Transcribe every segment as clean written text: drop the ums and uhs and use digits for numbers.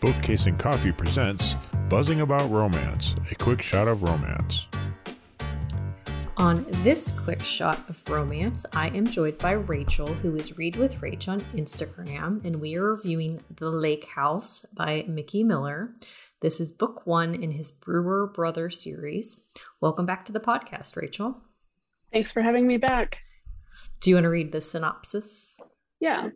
Bookcase and Coffee presents Buzzing About Romance, a quick shot of romance. On this quick shot of romance, I am joined by Rachel, who is Read With Rach on Instagram, and we are reviewing The Lake House by Mickey Miller. This is book one in his Brewer Brother series. Welcome back to the podcast, Rachel. Thanks for having me back. Do you want to read the synopsis? Yeah.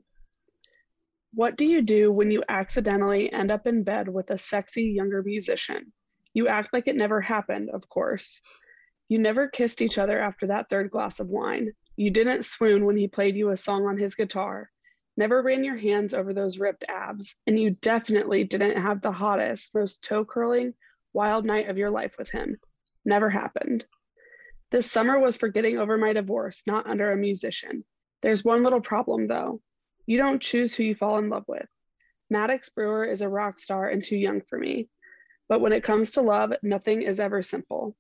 What do you do when you accidentally end up in bed with a sexy younger musician? You act like it never happened, of course. You never kissed each other after that third glass of wine. You didn't swoon when he played you a song on his guitar. Never ran your hands over those ripped abs. And you definitely didn't have the hottest, most toe-curling, wild night of your life with him. Never happened. This summer was for getting over my divorce, not under a musician. There's one little problem, though. You don't choose who you fall in love with. Maddox Brewer is a rock star and too young for me. But when it comes to love, nothing is ever simple.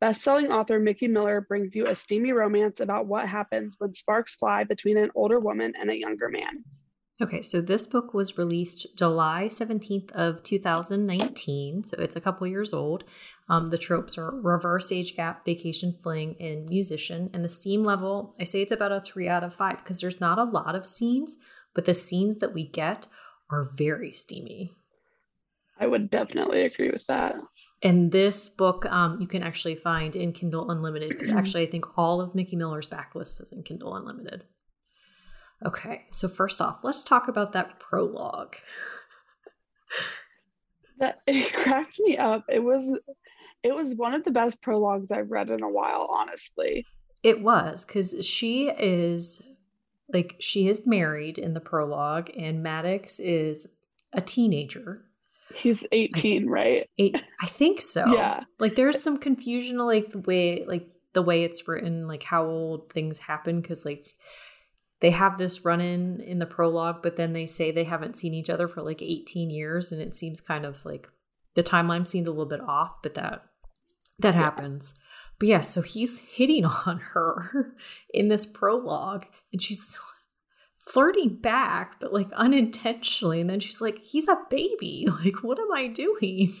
Best-selling author Mickey Miller brings you a steamy romance about what happens when sparks fly between an older woman and a younger man. Okay, so this book was released July 17th of 2019, so it's a couple years old. The tropes are reverse age gap, vacation fling, and musician. And the scene level, I say it's about a 3 out of 5 because there's not a lot of scenes, but the scenes that we get are very steamy. I would definitely agree with that. And this book you can actually find in Kindle Unlimited because actually I think all of Mickey Miller's backlist is in Kindle Unlimited. Okay, so first off, let's talk about that prologue. It cracked me up. It was one of the best prologues I've read in a while, honestly. It was, because she is married in the prologue, and Maddox is a teenager. He's 18, right? I think so. Yeah. Like, there's some confusion, the way it's written, how old things happen, because, they have this run-in in the prologue, but then they say they haven't seen each other for 18 years. And it seems kind of the timeline seemed a little bit off, but that happens. But yeah, so he's hitting on her in this prologue and she's flirting back, but unintentionally. And then she's like, he's a baby. What am I doing?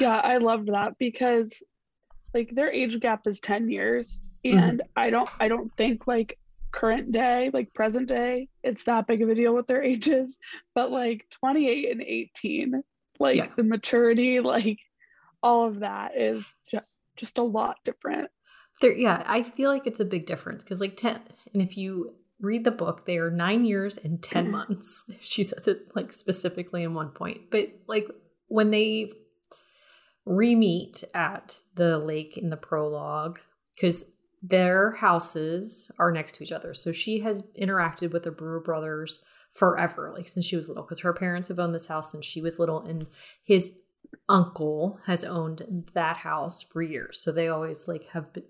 Yeah, I love that because their age gap is 10 years. And mm-hmm. I don't think current day, present day, it's that big of a deal with their ages, but 28 and 18, yeah. The maturity, all of that is just a lot different. There, yeah, I feel it's a big difference because 10, and if you read the book, they are 9 years and 10 months. She says it specifically in one point, but when they re-meet at the lake in the prologue, because their houses are next to each other. So she has interacted with the Brewer brothers forever, since she was little, because her parents have owned this house since she was little. And his uncle has owned that house for years. So they always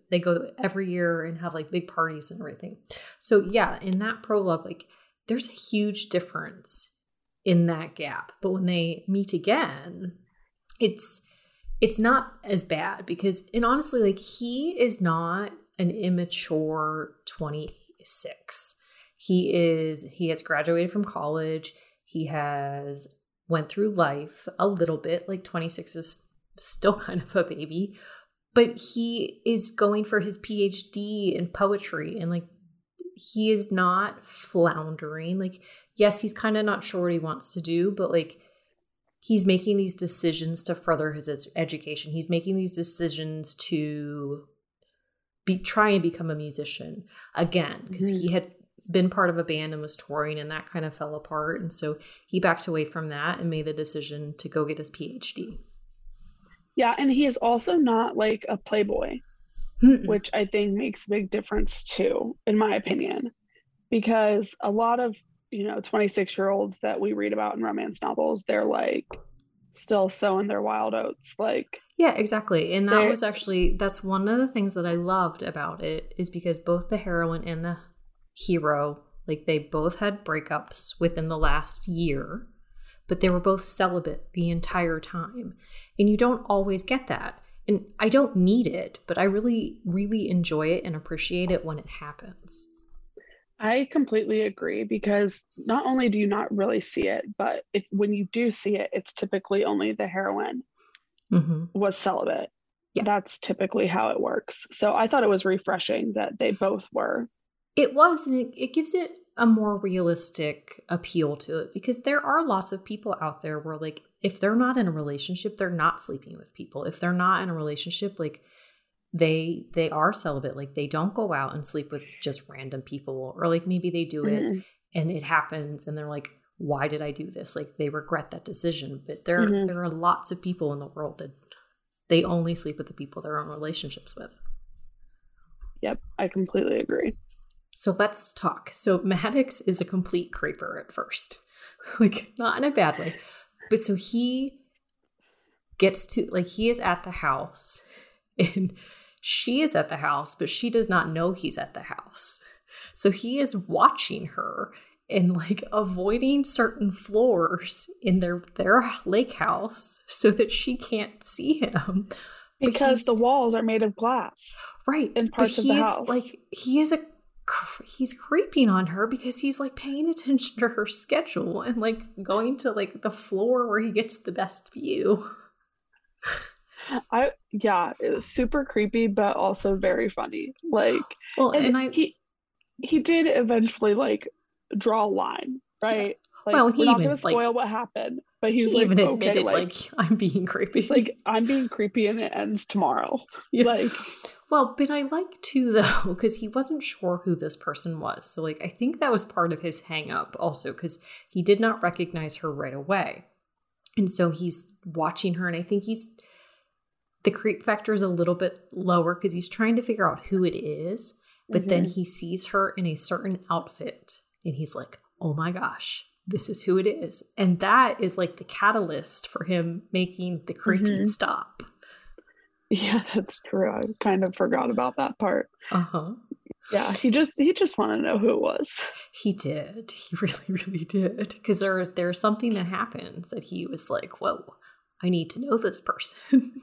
they go every year and have big parties and everything. So yeah, in that prologue, there's a huge difference in that gap. But when they meet again, it's not as bad because, and honestly, he is not an immature 26. He has graduated from college. He has went through life a little bit. 26 is still kind of a baby, but he is going for his PhD in poetry. And he is not floundering. Yes, he's kind of not sure what he wants to do, but he's making these decisions to further his education. He's making these decisions to try and become a musician again, because mm-hmm. he had been part of a band and was touring and that kind of fell apart. And so he backed away from that and made the decision to go get his PhD. Yeah. And he is also not a playboy, mm-mm. which I think makes a big difference too, in my opinion, yes. because a lot of, 26-year-olds that we read about in romance novels, they're still sowing their wild oats. Yeah, exactly. And that was that's one of the things that I loved about it is because both the heroine and the hero, they both had breakups within the last year, but they were both celibate the entire time. And you don't always get that. And I don't need it, but I really, really enjoy it and appreciate it when it happens. I completely agree, because not only do you not really see it, but if when you do see it, it's typically only the heroine was celibate. Yeah. That's typically how it works. So I thought it was refreshing that they both were. It was, and it gives it a more realistic appeal to it, because there are lots of people out there where, like, if they're not in a relationship, they're not sleeping with people. If they're not in a relationship, like, they are celibate. Like, they don't go out and sleep with just random people, or like maybe they do it and it happens and they're like, why did I do this? Like, they regret that decision. But there are lots of people in the world that they only sleep with the people they're in relationships with. Yep, I completely agree. So let's talk. So Maddox is a complete creeper at first, like, not in a bad way. But so he gets to, like, he is at the house and she is at the house, but she does not know he's at the house. So he is watching her and, like, avoiding certain floors in their lake house so that she can't see him. Because the walls are made of glass. Right. And parts of the house. Like, he's creeping on her because he's, like, paying attention to her schedule and, like, going to, like, the floor where he gets the best view. It was super creepy, but also very funny. Like, he did eventually, like, draw a line, right? Like, well, we're not going to spoil what happened, but he was like, even okay, admitted, like, I'm being creepy. Like, I'm being creepy and it ends tomorrow. Yeah. Like, well, but I like too, though, because he wasn't sure who this person was. So, like, I think that was part of his hang up also, because he did not recognize her right away. And so he's watching her, and I think the creep factor is a little bit lower because he's trying to figure out who it is. But then he sees her in a certain outfit and he's like, oh my gosh, this is who it is. And that is, like, the catalyst for him making the creaking stop. Yeah, that's true. I kind of forgot about that part. Uh-huh. Yeah, he just wanted to know who it was. He did. He really, really did. Because there's something that happens that he was like, whoa, I need to know this person.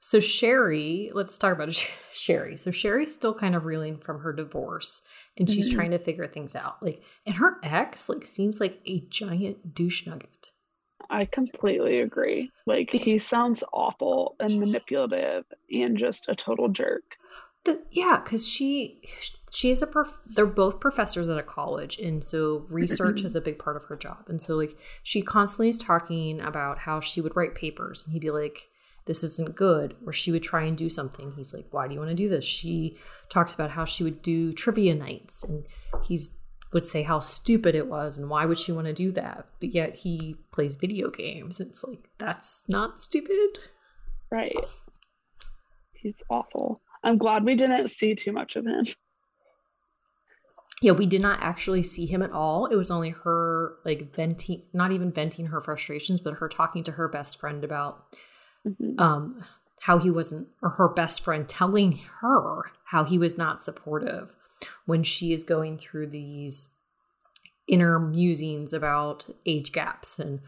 So Sherry, let's talk about Sherry. So Sherry's still kind of reeling from her divorce, and she's trying to figure things out. Like, and her ex, like, seems like a giant douche nugget. I completely agree. Like, he sounds awful and manipulative and just a total jerk. Because she is they're both professors at a college, and so research is a big part of her job. And so, like, she constantly is talking about how she would write papers, and he'd be like, this isn't good. Or she would try and do something. He's like, why do you want to do this? She talks about how she would do trivia nights, and he would say how stupid it was and why would she want to do that? But yet he plays video games. It's like, that's not stupid. Right. He's awful. I'm glad we didn't see too much of him. Yeah, we did not actually see him at all. It was only her, like, venting, not even venting her frustrations, but her talking to her best friend about how he wasn't, or her best friend telling her how he was not supportive when she is going through these inner musings about age gaps and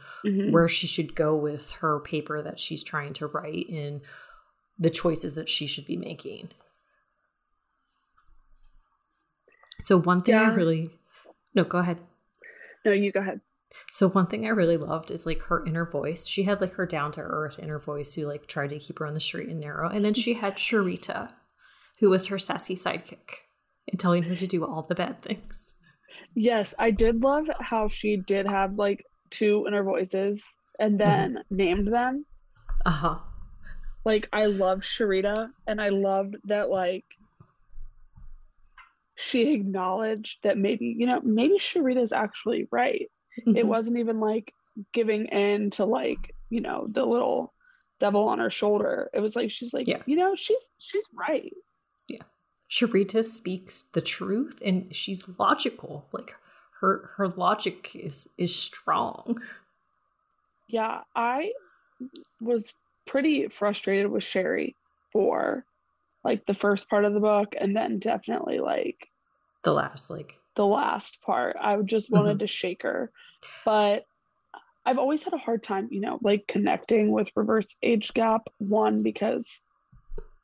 where she should go with her paper that she's trying to write and the choices that she should be making. So one thing you go ahead. So one thing I really loved is, like, her inner voice. She had, like, her down to earth inner voice who, like, tried to keep her on the straight and narrow. And then she had Sharita, who was her sassy sidekick and telling her to do all the bad things. Yes, I did love how she did have, like, two inner voices and then named them. Uh-huh. Like, I loved Sharita, and I loved that, like, she acknowledged that maybe Sharita's actually right. It wasn't even, like, giving in to, like, you know, the little devil on her shoulder. It was like, she's like, she's right. Yeah. Sharita speaks the truth, and she's logical. Like, her logic is strong. Yeah. I was pretty frustrated with Sherry for, like, the first part of the book, and then definitely, like, the last part. I just wanted to shake her. But I've always had a hard time, you know, like, connecting with reverse age gap. One, because,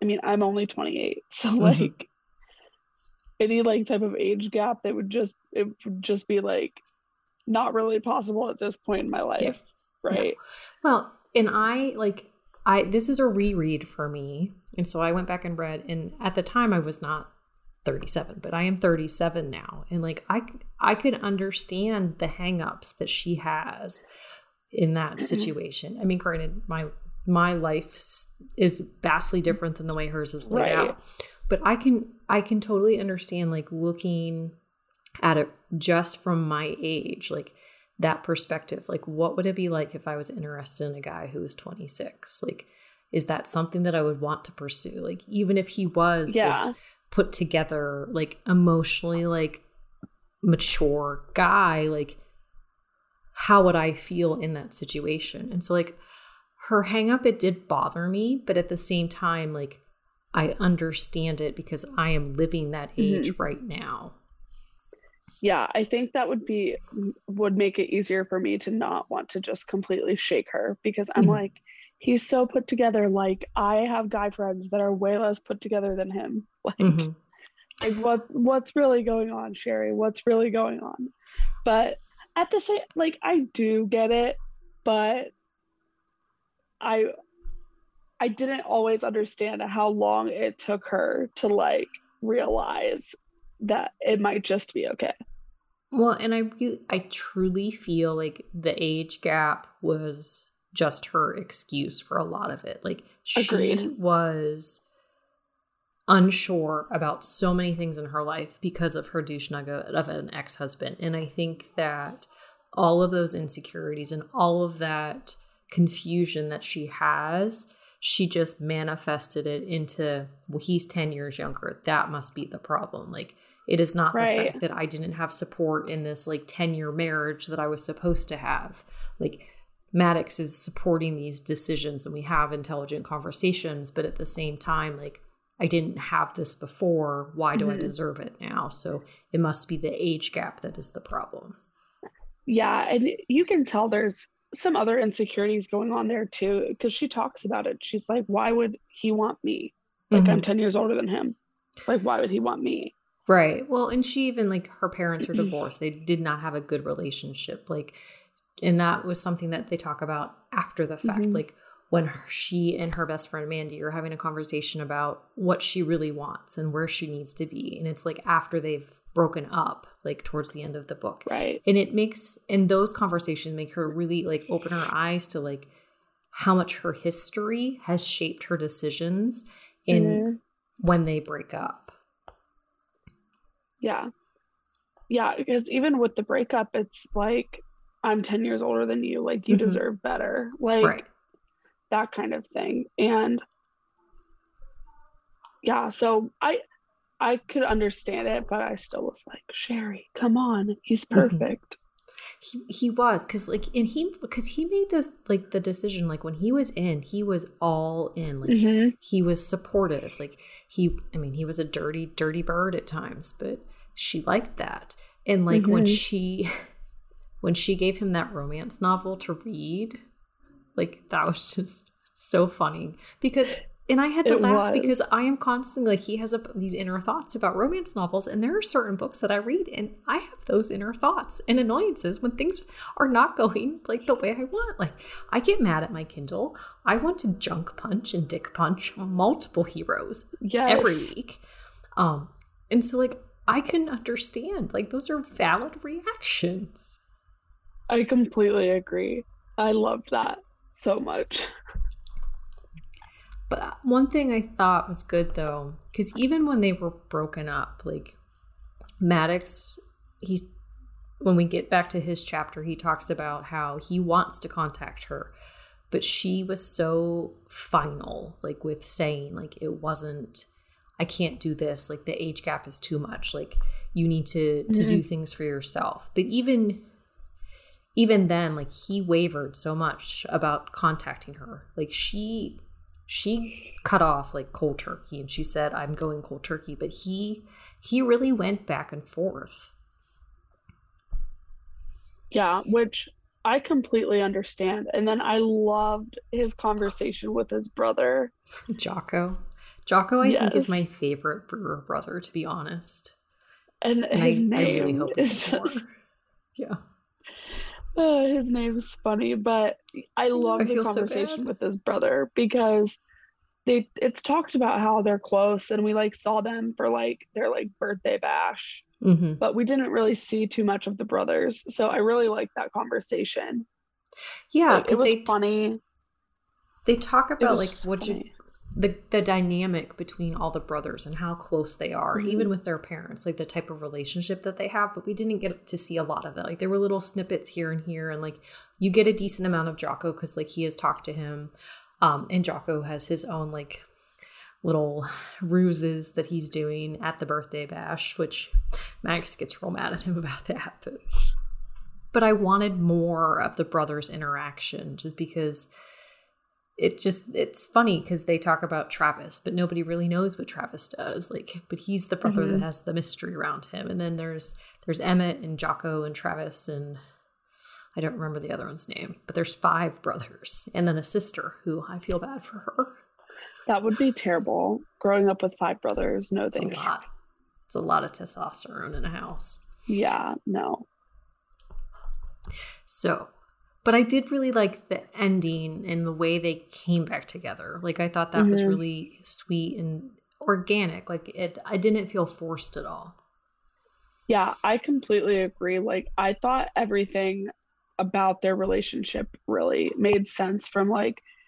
I mean, I'm only 28. So, like, any like type of age gap, that would just, it would just be like not really possible at this point in my life. Yeah. Right. No. Well, and I this is a reread for me. And so I went back and read, and at the time I was not 37, but I am 37 now. And like, I could understand the hangups that she has in that situation. I mean, granted, my life is vastly different than the way hers is laid out, but I can totally understand, like, looking at it just from my age, like that perspective, like what would it be like if I was interested in a guy who was 26? Like, is that something that I would want to pursue? Like, even if he was this put together, like emotionally, like mature guy, like how would I feel in that situation? And so like her hang up, it did bother me, but at the same time, like I understand it because I am living that age right now. Yeah, I think that would make it easier for me to not want to just completely shake her, because I'm like, he's so put together. Like, I have guy friends that are way less put together than him. Like, what's really going on, Sherry? What's really going on? But at the same, like, I do get it, but I didn't always understand how long it took her to like realize that it might just be okay. Well, and I truly feel like the age gap was just her excuse for a lot of it. Like, she was unsure about so many things in her life because of her douche nugget of an ex-husband. And I think that all of those insecurities and all of that confusion that she has, she just manifested it into, well, he's 10 years younger. That must be the problem. Like, it is not the fact that I didn't have support in this like 10-year marriage that I was supposed to have. Like, Maddox is supporting these decisions and we have intelligent conversations, but at the same time, like, I didn't have this before. Why do I deserve it now? So it must be the age gap that is the problem. Yeah. And you can tell there's some other insecurities going on there too, because she talks about it. She's like, why would he want me? Like, I'm 10 years older than him. Like, why would he want me? Right. Well, and she even, like, her parents are divorced. They did not have a good relationship. Like, and that was something that they talk about after the fact. Like, when she and her best friend Mandy are having a conversation about what she really wants and where she needs to be. And it's like after they've broken up, like towards the end of the book. Right. And it makes, and those conversations make her really like open her eyes to like how much her history has shaped her decisions in when they break up. Yeah. Yeah. Because even with the breakup, it's like, I'm 10 years older than you. Like, you deserve better. Like, that kind of thing. And yeah, so I could understand it, but I still was like, Sherry, come on, he's perfect. He was, because like, and he made those, like, the decision, like when he was in, he was all in, like he was supportive, like he was a dirty bird at times, but she liked that. And like when she gave him that romance novel to read, like, that was just so funny, because, and I had to laugh because I am constantly like, he has these inner thoughts about romance novels, and there are certain books that I read and I have those inner thoughts and annoyances when things are not going like the way I want. Like, I get mad at my Kindle. I want to junk punch and dick punch multiple heroes every week. And so like, I couldn't understand, like, those are valid reactions. I completely agree. I loved that so much. But one thing I thought was good though, because even when they were broken up, like Maddox, when we get back to his chapter, he talks about how he wants to contact her, but she was so final, like, with saying, like, it wasn't, I can't do this. Like, the age gap is too much. Like, you need to do things for yourself. But even then, like, he wavered so much about contacting her. Like, she cut off, like, cold turkey, and she said, I'm going cold turkey. But he really went back and forth. Yeah, which I completely understand. And then I loved his conversation with his brother. Jocko. Jocko, I think, is my favorite Brewer brother, to be honest. And his name really is just... Yeah. His name's funny, but I love the conversation with his brother, because it's talked about how they're close, and we saw them for their birthday bash, mm-hmm. but we didn't really see too much of the brothers. So I really liked that conversation. Yeah, because it was funny. They talk about the dynamic between all the brothers and how close they are, mm-hmm. even with their parents, the type of relationship that they have. But we didn't get to see a lot of it. There were little snippets here, and you get a decent amount of Jocko, because he has talked to him, and Jocko has his own little ruses that he's doing at the birthday bash, which Max gets real mad at him about that. But I wanted more of the brothers' interaction, just because. It's funny because they talk about Travis, but nobody really knows what Travis does. But he's the brother mm-hmm. that has the mystery around him. And then there's Emmett and Jocko and Travis, and I don't remember the other one's name, but there's 5 brothers and then a sister who I feel bad for her. That would be terrible. Growing up with 5 brothers. No, thank you. It's a lot of testosterone in a house. Yeah, no. So. But I did really like the ending and the way they came back together. I thought that mm-hmm. was really sweet and organic. I didn't feel forced at all. Yeah, I completely agree. I thought everything about their relationship really made sense, from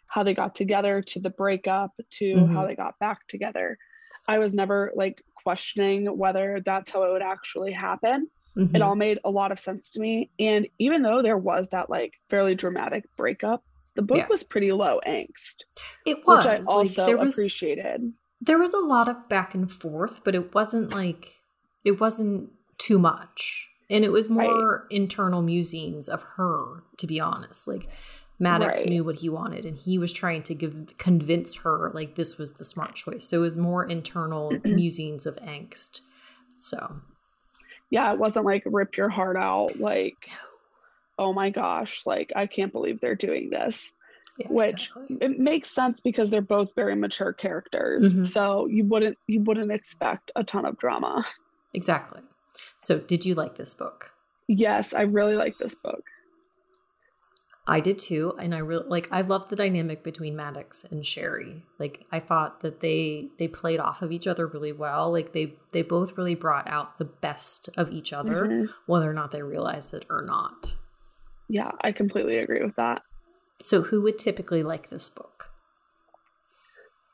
how they got together to the breakup to mm-hmm. how they got back together. I was never questioning whether that's how it would actually happen. Mm-hmm. It all made a lot of sense to me. And even though there was that fairly dramatic breakup, the book was pretty low angst. It was. Which I also appreciated. There was a lot of back and forth, but it wasn't too much. And it was more internal musings of her, to be honest. Maddox knew what he wanted, and he was trying to convince her this was the smart choice. So it was more internal musings of angst. So... yeah, it wasn't rip your heart out, oh my gosh, I can't believe they're doing this, yeah, which exactly. It makes sense because they're both very mature characters. Mm-hmm. So you wouldn't expect a ton of drama. Exactly. So did you like this book? Yes, I really like this book. I did too. And I really I loved the dynamic between Maddox and Sherry. I thought that they played off of each other really well. They both really brought out the best of each other, mm-hmm. whether or not they realized it or not. Yeah, I completely agree with that. So who would typically like this book?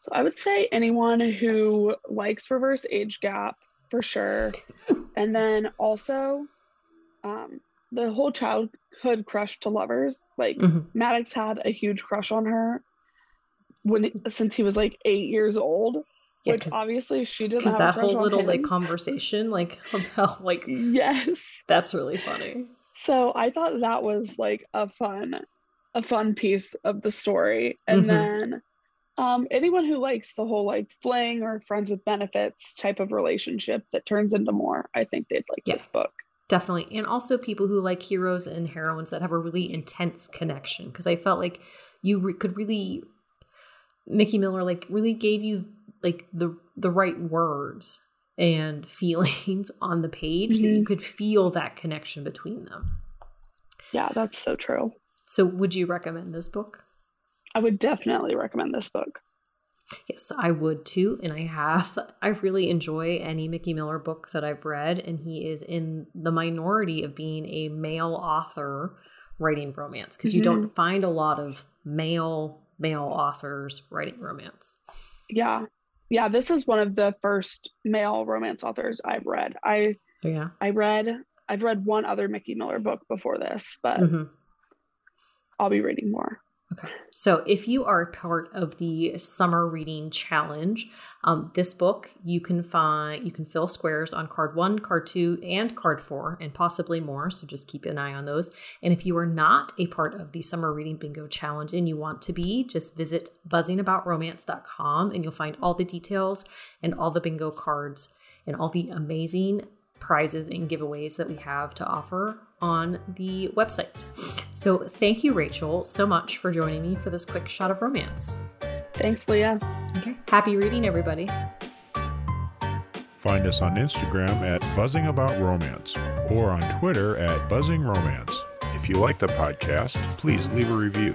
So I would say anyone who likes reverse age gap, for sure. And then also, the whole childhood crush to lovers, mm-hmm. Maddox had a huge crush on her since he was 8 years old, yeah, which obviously she didn't have that whole little conversation about yes, that's really funny. So I thought that was a fun piece of the story, and mm-hmm. then anyone who likes the whole fling or friends with benefits type of relationship that turns into more, I think they'd like this book. Definitely. And also people who like heroes and heroines that have a really intense connection, because I felt you could really, Mickey Miller really gave you the right words and feelings on the page, mm-hmm. that you could feel that connection between them. Yeah, that's so true. So would you recommend this book? I would definitely recommend this book. Yes, I would too. And I really enjoy any Mickey Miller book that I've read. And he is in the minority of being a male author writing romance, because mm-hmm. you don't find a lot of male authors writing romance. Yeah. Yeah. This is one of the first male romance authors I've read. I've read one other Mickey Miller book before this, but mm-hmm. I'll be reading more. Okay. So if you are part of the summer reading challenge, this book you can fill squares on card 1, card 2, and card 4, and possibly more. So just keep an eye on those. And if you are not a part of the summer reading bingo challenge and you want to be, just visit buzzingaboutromance.com and you'll find all the details and all the bingo cards and all the amazing prizes and giveaways that we have to offer on the website. So thank you, Rachel, so much for joining me for this quick shot of romance. Thanks, Leah. Okay. Happy reading, everybody. Find us on Instagram at Buzzing About Romance or on Twitter at Buzzing Romance. If you like the podcast, please leave a review.